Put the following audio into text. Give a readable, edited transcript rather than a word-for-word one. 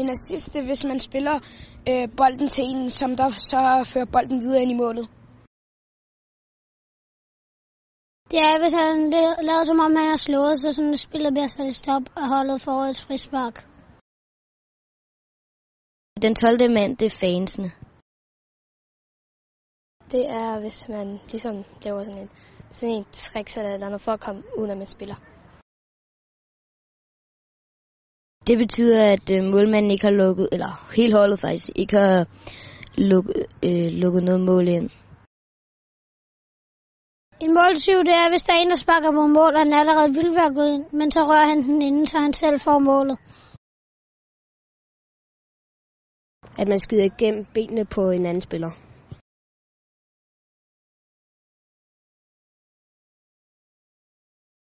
en assist, hvis man spiller bolden til en, som der så fører bolden videre ind i målet. Ja, hvis han lader som om, han har slået, så sådan spillet bliver sat i stop og holdet forholds frispark. Den 12. mand, det er fansene. Det er, hvis man ligesom laver sådan en trick eller noget for at komme uden at man spiller. Det betyder, at målmanden ikke har lukket, eller hele holdet faktisk, ikke har lukket noget mål ind. En måltyv, det er, hvis der er en, der sparker på mål, og den allerede vil være gået ind, men så rører han den inden, så han selv får målet. At man skyder igennem benene på en anden spiller.